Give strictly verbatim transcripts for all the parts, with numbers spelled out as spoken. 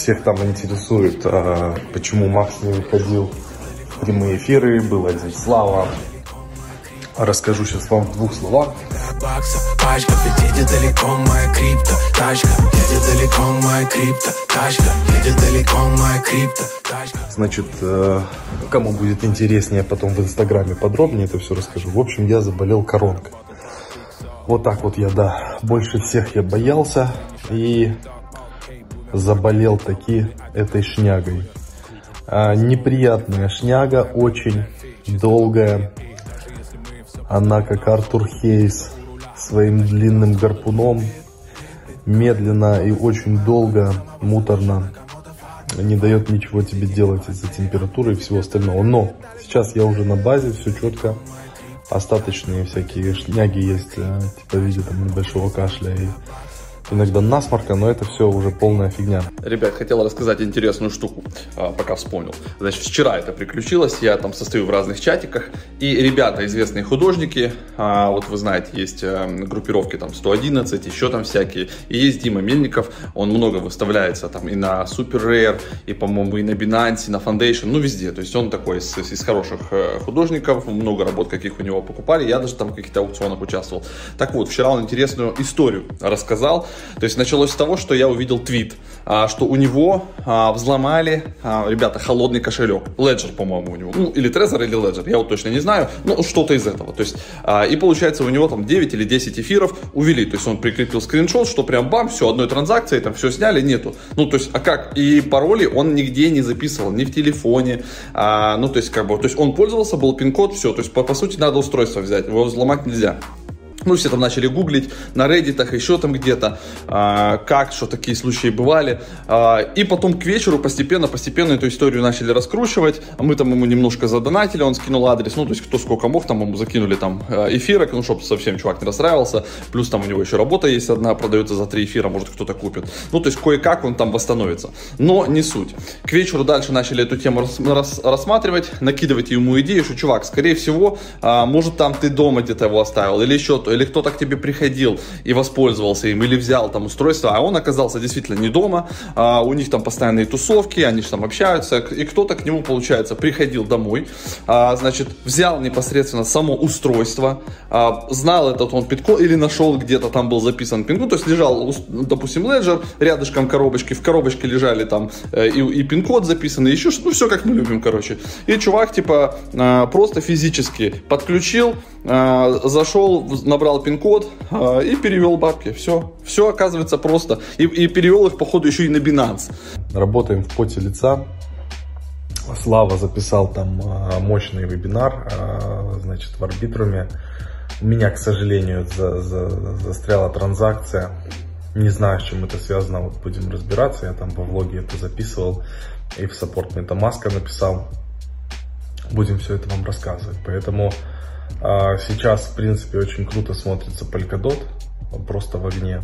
всех там интересует, а, почему Макс не выходил в прямые эфиры, был один Слава. Расскажу сейчас вам в двух словах. Значит, кому будет интереснее, потом в Инстаграме подробнее это все расскажу. В общем, я заболел коронкой. Вот так вот я, да, больше всех я боялся и заболел таки этой шнягой. Неприятная шняга, очень долгая. Она, как Артур Хейс, своим длинным гарпуном, медленно и очень долго, муторно, не дает ничего тебе делать из-за температуры и всего остального. Но сейчас я уже на базе, все четко. Остаточные всякие шняги есть, типа в виде там небольшого кашля и иногда насморка, но это все уже полная фигня. Ребят, хотел рассказать интересную штуку, пока вспомнил. Значит, вчера это приключилось, я там состою в разных чатиках, и ребята, известные художники, вот вы знаете, есть группировки там сто одиннадцать, еще там всякие, и есть Дима Мельников, он много выставляется там и на SuperRare, и, по-моему, и на Binance, и на Foundation, ну везде, то есть он такой из, из хороших художников, много работ каких у него покупали, я даже там в каких-то аукционах участвовал. Так вот, вчера он интересную историю рассказал. То есть началось с того, что я увидел твит, что у него взломали, ребята, холодный кошелек. Ledger, по-моему, у него. Ну, или Trezor, или Ledger, я вот точно не знаю. Ну, что-то из этого. То есть, и получается, у него там девять или десять эфиров увели. То есть он прикрепил скриншот, что прям бам, все, одной транзакции, там все сняли, нету. Ну, то есть, а как? И пароли он нигде не записывал, ни в телефоне. А, ну, то есть, как бы, то есть он пользовался, был пин-код, все. То есть, по, по сути, надо устройство взять, его взломать нельзя. Ну, все там начали гуглить, на Reddit, еще там где-то, э, как, что такие случаи бывали. Э, и потом к вечеру постепенно-постепенно эту историю начали раскручивать. Мы там ему немножко задонатили, он скинул адрес. Ну, то есть, кто сколько мог, там ему закинули там эфирок, ну, чтобы совсем чувак не расстраивался. Плюс там у него еще работа есть одна, продается за три эфира, может, кто-то купит. Ну, то есть, кое-как он там восстановится. Но не суть. К вечеру дальше начали эту тему рас- рас- рассматривать, накидывать ему идею, что, чувак, скорее всего, э, может, там ты дома где-то его оставил или еще то, или кто-то к тебе приходил и воспользовался им, или взял там устройство, а он оказался действительно не дома, а у них там постоянные тусовки, они же там общаются, и кто-то к нему, получается, приходил домой, а, значит, взял непосредственно само устройство, а, знал этот он пин-код, или нашел где-то, там был записан пин-код, то есть лежал, допустим, Ledger, рядышком коробочки, в коробочке лежали там и, и пин-код записан, и еще что, ну все как мы любим, короче. И чувак, типа, просто физически подключил, зашел, набрал пин-код э, и перевел бабки. Все. Все оказывается просто. И, и перевел их, походу, еще и на Binance. Работаем в поте лица. Слава записал там э, мощный вебинар, э, значит, в Арбитруме. У меня, к сожалению, за, за, застряла транзакция. Не знаю, с чем это связано. Вот будем разбираться. Я там во влоге это записывал. И в саппорт MetaMask написал. Будем все это вам рассказывать. Поэтому... Сейчас, в принципе, очень круто смотрится Polkadot, просто в огне.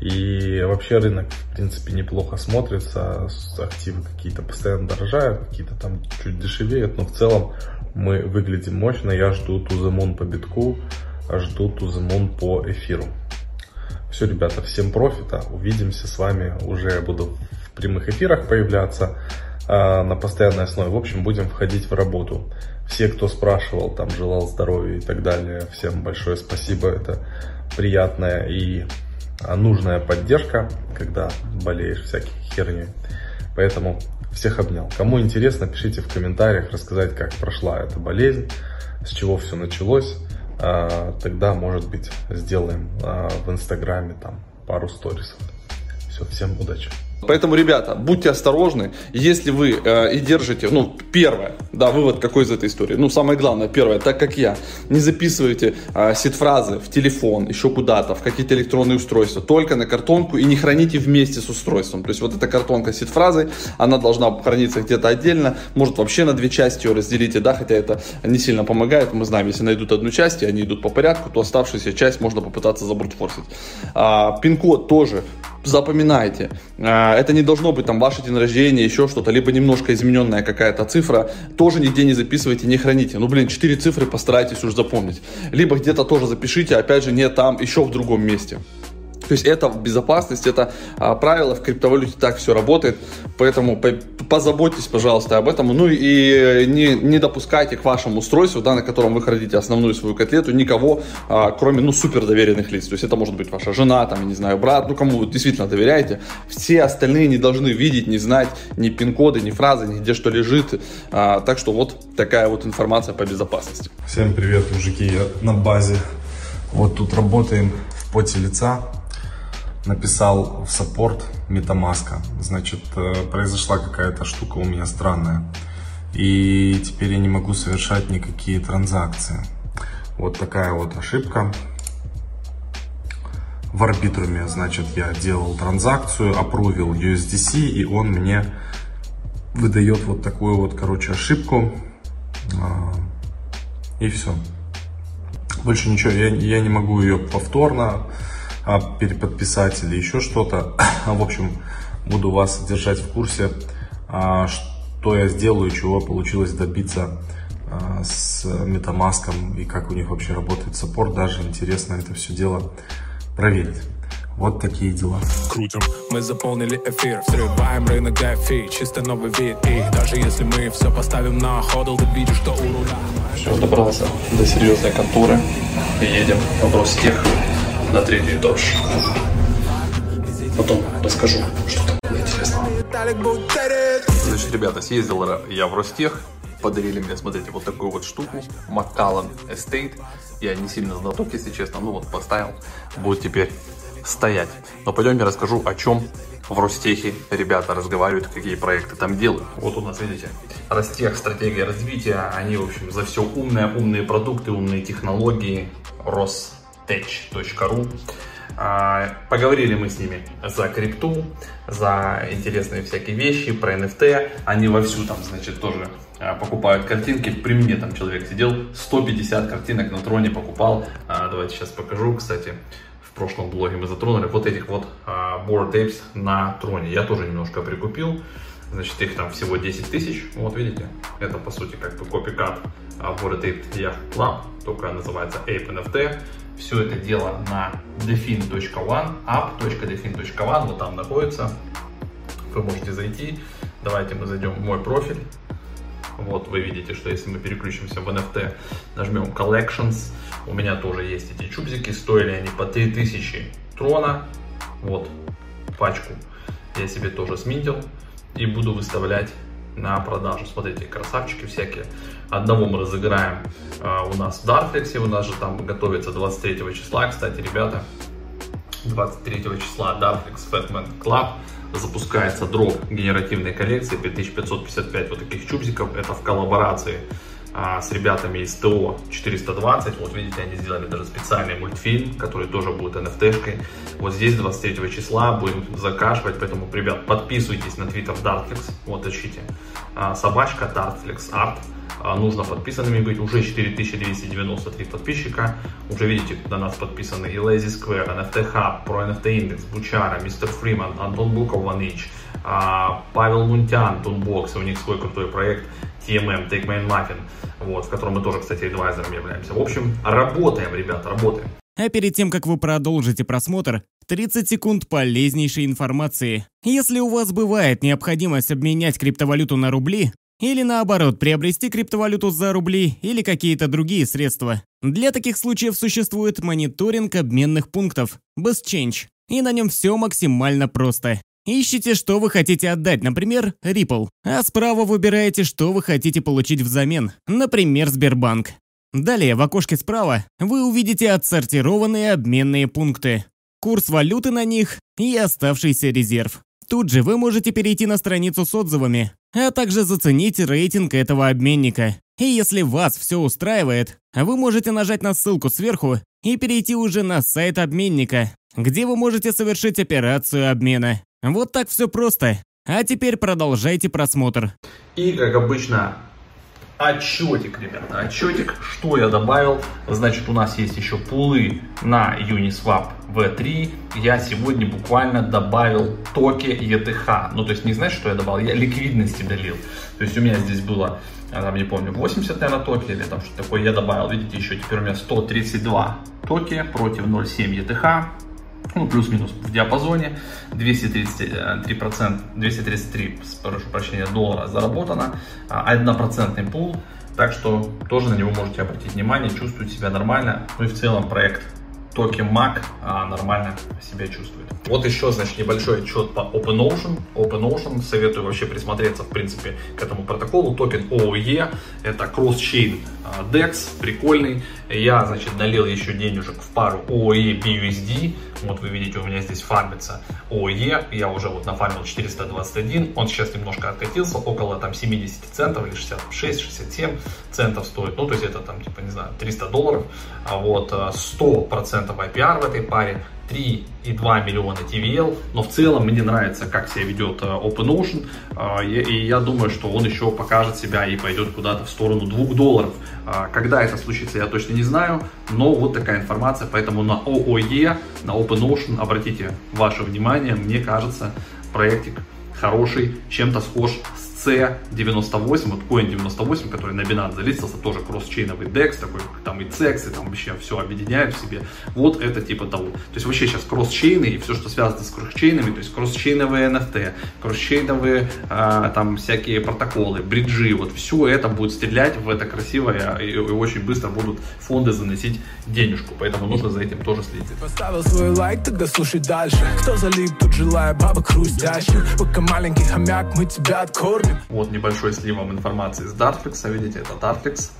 И вообще рынок, в принципе, неплохо смотрится. Активы какие-то постоянно дорожают, какие-то там чуть дешевеют. Но в целом мы выглядим мощно. Я жду тузамон по битку, жду тузамон по эфиру. Все, ребята, всем профита. Увидимся с вами. Уже я буду в прямых эфирах появляться на постоянной основе. В общем, будем входить в работу. Все, кто спрашивал, там, желал здоровья и так далее, всем большое спасибо. Это приятная и нужная поддержка, когда болеешь всякой херней. Поэтому всех обнял. Кому интересно, пишите в комментариях, рассказать, как прошла эта болезнь, с чего все началось. Тогда, может быть, сделаем в Инстаграме там пару сторисов. Все, всем удачи. Поэтому, ребята, будьте осторожны, если вы э, и держите, ну, первое, да, вывод какой из этой истории, ну, самое главное, первое, так как я, не записывайте э, сид-фразы в телефон, еще куда-то, в какие-то электронные устройства, только на картонку и не храните вместе с устройством, то есть вот эта картонка с сид-фразой, она должна храниться где-то отдельно, может вообще на две части ее разделите, да, хотя это не сильно помогает, мы знаем, если найдут одну часть и они идут по порядку, то оставшуюся часть можно попытаться забрутфорсить. А, пин-код тоже запоминайте. Это не должно быть там ваше день рождения, еще что-то, либо немножко измененная какая-то цифра. Тоже нигде не записывайте, не храните. Ну, блин, четыре цифры постарайтесь уж запомнить. Либо где-то тоже запишите, опять же, не там, еще в другом месте. То есть это безопасность, это правило, в криптовалюте так все работает, поэтому позаботьтесь, пожалуйста, об этом. Ну и не, не допускайте к вашему устройству, да, на котором вы храните основную свою котлету, никого, кроме, ну, супер доверенных лиц. То есть это может быть ваша жена, там, я не знаю, брат, ну, кому вы действительно доверяете. Все остальные не должны видеть, не знать ни пин-коды, ни фразы, ни где что лежит. Так что вот такая вот информация по безопасности. Всем привет, мужики, я на базе. Вот тут работаем в поте лица. Написал в саппорт MetaMask. Значит, произошла какая-то штука у меня странная. И теперь я не могу совершать никакие транзакции. Вот такая вот ошибка. В Арбитруме, значит, я делал транзакцию, опровил ю эс ди си, и он мне выдает вот такую вот, короче, ошибку. И все. Больше ничего, я, я не могу ее повторно переподписать или еще что-то. В общем, буду вас держать в курсе, что я сделаю, чего получилось добиться с MetaMask и как у них вообще работает саппорт. Даже интересно это все дело проверить. Вот такие дела. Крутим. Мы заполнили эфир, взрываем рынок ди эф ай, чисто новый вид. И даже если мы все поставим на ходл, ты видишь, что у руля. Все, добрался до серьезной конторы. И едем в Ростех на третий этаж. Потом расскажу, что там интересного. Значит, ребята, съездил я в Ростех. Подарили мне, смотрите, вот такую вот штуку. Macallan Эстейт. Я не сильно знаток, если честно. Ну вот, поставил. Будет теперь стоять. Но пойдем я расскажу, о чем в Ростехе ребята разговаривают, какие проекты там делают. Вот у нас, видите, Ростех, стратегия развития. Они, в общем, за все умное. Умные продукты, умные технологии. ростех точка ру. Поговорили мы с ними за крипту, за интересные всякие вещи, про эн эф ти. Они вовсю там, значит, тоже покупают картинки. При мне там человек сидел, сто пятьдесят картинок на троне покупал. Давайте сейчас покажу, кстати, в прошлом блоге мы затронули вот этих вот Bored Apes на троне. Я тоже немножко прикупил, значит, их там всего десять тысяч. Вот видите, это по сути как бы копикат Bored Ape Yacht Club, только называется Ape эн эф ти. Все это дело на defin точка one, app точка defin точка one, вот там находится, вы можете зайти. Давайте мы зайдем в мой профиль. Вот вы видите, что если мы переключимся в эн эф ти, нажмем collections, у меня тоже есть эти чубзики, стоили они по три тысячи трона, вот пачку я себе тоже сминтил и буду выставлять на продажу. Смотрите, красавчики всякие. Одного мы разыграем а, у нас в Dartflex, у нас же там готовится двадцать третьего числа, кстати, ребята, двадцать третьего числа Dartflex Fat Man Club запускается дроп генеративной коллекции, пять тысяч пятьсот пятьдесят пять вот таких чубзиков. Это в коллаборации а, с ребятами из ТО четыреста двадцать. Вот видите, они сделали даже специальный мультфильм, который тоже будет эн эф ти-шкой. Вот здесь двадцать третьего числа будем закашивать, поэтому, ребят, подписывайтесь на твиттер Dartflex. Вот, ищите а, собачка Dartflex Art. А, нужно подписанными быть. Уже четыре тысячи двести девяносто три подписчика. Уже видите, на нас подписаны и Lazy Square, эн эф ти Hub, Pro эн эф ти Index, Bouchara, Мистер Фриман, Антон Буков, один инч, а, Павел Мунтян, Тунбокс, у них свой крутой проект ти эм эм, TakeMainMuffin, вот, в котором мы тоже, кстати, адвайзером являемся. В общем, работаем, ребята, работаем. А перед тем, как вы продолжите просмотр, тридцать секунд полезнейшей информации. Если у вас бывает необходимость обменять криптовалюту на рубли, или наоборот, приобрести криптовалюту за рубли или какие-то другие средства. Для таких случаев существует мониторинг обменных пунктов BestChange, и на нем все максимально просто. Ищите, что вы хотите отдать, например, Ripple, а справа выбираете, что вы хотите получить взамен, например, Сбербанк. Далее в окошке справа вы увидите отсортированные обменные пункты, курс валюты на них и оставшийся резерв. Тут же вы можете перейти на страницу с отзывами, а также заценить рейтинг этого обменника. И если вас все устраивает, вы можете нажать на ссылку сверху и перейти уже на сайт обменника, где вы можете совершить операцию обмена. Вот так все просто. А теперь продолжайте просмотр. И как обычно, отчетик, ребята, отчетик, что я добавил. Значит, у нас есть еще пулы на Uniswap ви три. Я сегодня буквально добавил токи и ти эйч. Ну, то есть, не знаешь, что я добавил? Я ликвидности долил. То есть, у меня здесь было, там, не помню, восемьдесят, наверное, токи или там что-то такое. Я добавил, видите, еще теперь у меня сто тридцать два токи против ноль целых семь десятых и ти эйч. ну, плюс-минус в диапазоне, двести тридцать три, прошу прощения, доллара заработано, однопроцентный пул, так что тоже на него можете обратить внимание, чувствует себя нормально, ну и в целом проект TakeMainMuffin нормально себя чувствует. Вот еще, значит, небольшой отчет по OpenOcean. OpenOcean советую вообще присмотреться, в принципе, к этому протоколу. Токен о о е, это кросс-чейн декс, прикольный. Я, значит, налил еще денежек в пару о о е би ю эс ди. Вот вы видите, у меня здесь фармится о о е. Я уже вот нафармил четыреста двадцать один. Он сейчас немножко откатился, около там семьдесят центов или шестьдесят шесть шестьдесят семь центов стоит. Ну, то есть это там, типа, не знаю, триста долларов. Вот сто процентов ай пи ар в этой паре, три и два миллиона ти ви эл, но в целом мне нравится, как себя ведет OpenOcean, и я думаю, что он еще покажет себя и пойдет куда-то в сторону двух долларов. Когда это случится, я точно не знаю, но вот такая информация, поэтому на о о е, на OpenOcean обратите ваше внимание, мне кажется, проектик хороший, чем-то схож с си девяносто восемь, вот Coin девяносто восемь, который на Binance залистился, тоже кросс-чейновый декс, такой там и цекс, и там вообще все объединяет в себе, вот это типа того. То есть вообще сейчас кросс-чейны и все, что связано с кросс-чейнами, то есть кросс-чейновые эн эф ти, кросс-чейновые а, там всякие протоколы, бриджи, вот все это будет стрелять в это красиво, и, и, и очень быстро будут фонды заносить денежку, поэтому нужно за этим тоже следить. Поставил свой лайк, тогда слушай дальше, кто залип, тут желаю бабок хрустящих, пока маленький хомяк, мы тебя откормим. Вот небольшой слив вам информации с Dartflex, видите, это Dartflex,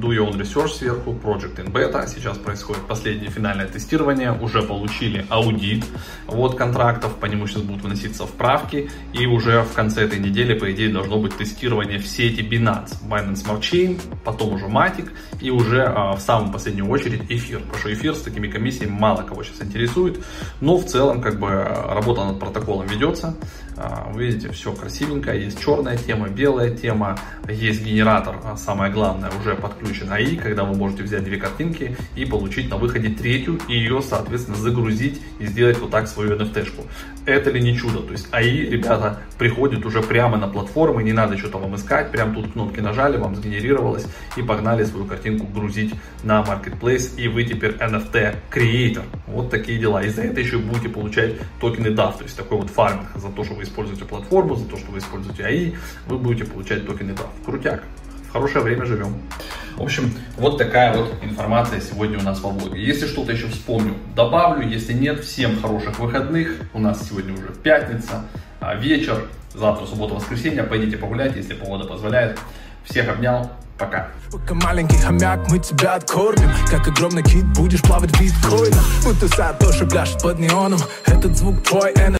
Do Your Own Research сверху, Project in Beta, сейчас происходит последнее финальное тестирование, уже получили аудит вот контрактов, по нему сейчас будут выноситься вправки, и уже в конце этой недели, по идее, должно быть тестирование в сети Binance, Binance Smart Chain, потом уже Matic, и уже а, в самую последнюю очередь эфир, потому что эфир с такими комиссиями мало кого сейчас интересует, но в целом, как бы, работа над протоколом ведется. Вы видите, все красивенько, есть черная тема, белая тема, есть генератор, самое главное, уже подключен эй ай, когда вы можете взять две картинки и получить на выходе третью, и ее, соответственно, загрузить и сделать вот так свою эн эф ти-шку. Это ли не чудо? То есть эй ай, ребята, приходит уже прямо на платформу, не надо что-то вам искать, прям тут кнопки нажали, вам сгенерировалось, и погнали свою картинку грузить на Marketplace, и вы теперь эн эф ти-креатор. Вот такие дела. И за это еще будете получать токены даф, то есть такой вот фарминг за то, что вы используете платформу, за то, что вы используете эй ай, вы будете получать токены даф. Крутяк. В хорошее время живем. В общем, вот такая вот информация сегодня у нас во влоге. Если что-то еще вспомню, добавлю. Если нет, всем хороших выходных. У нас сегодня уже пятница, вечер. Завтра суббота-воскресенье. Пойдите погулять, если погода позволяет. Всех обнял. Пока. Пока маленький хомяк, мы тебя откормим. Как огромный кит, будешь плавать в биткоинах. Будто Сатоши пляшет под неоном. Этот звук твой.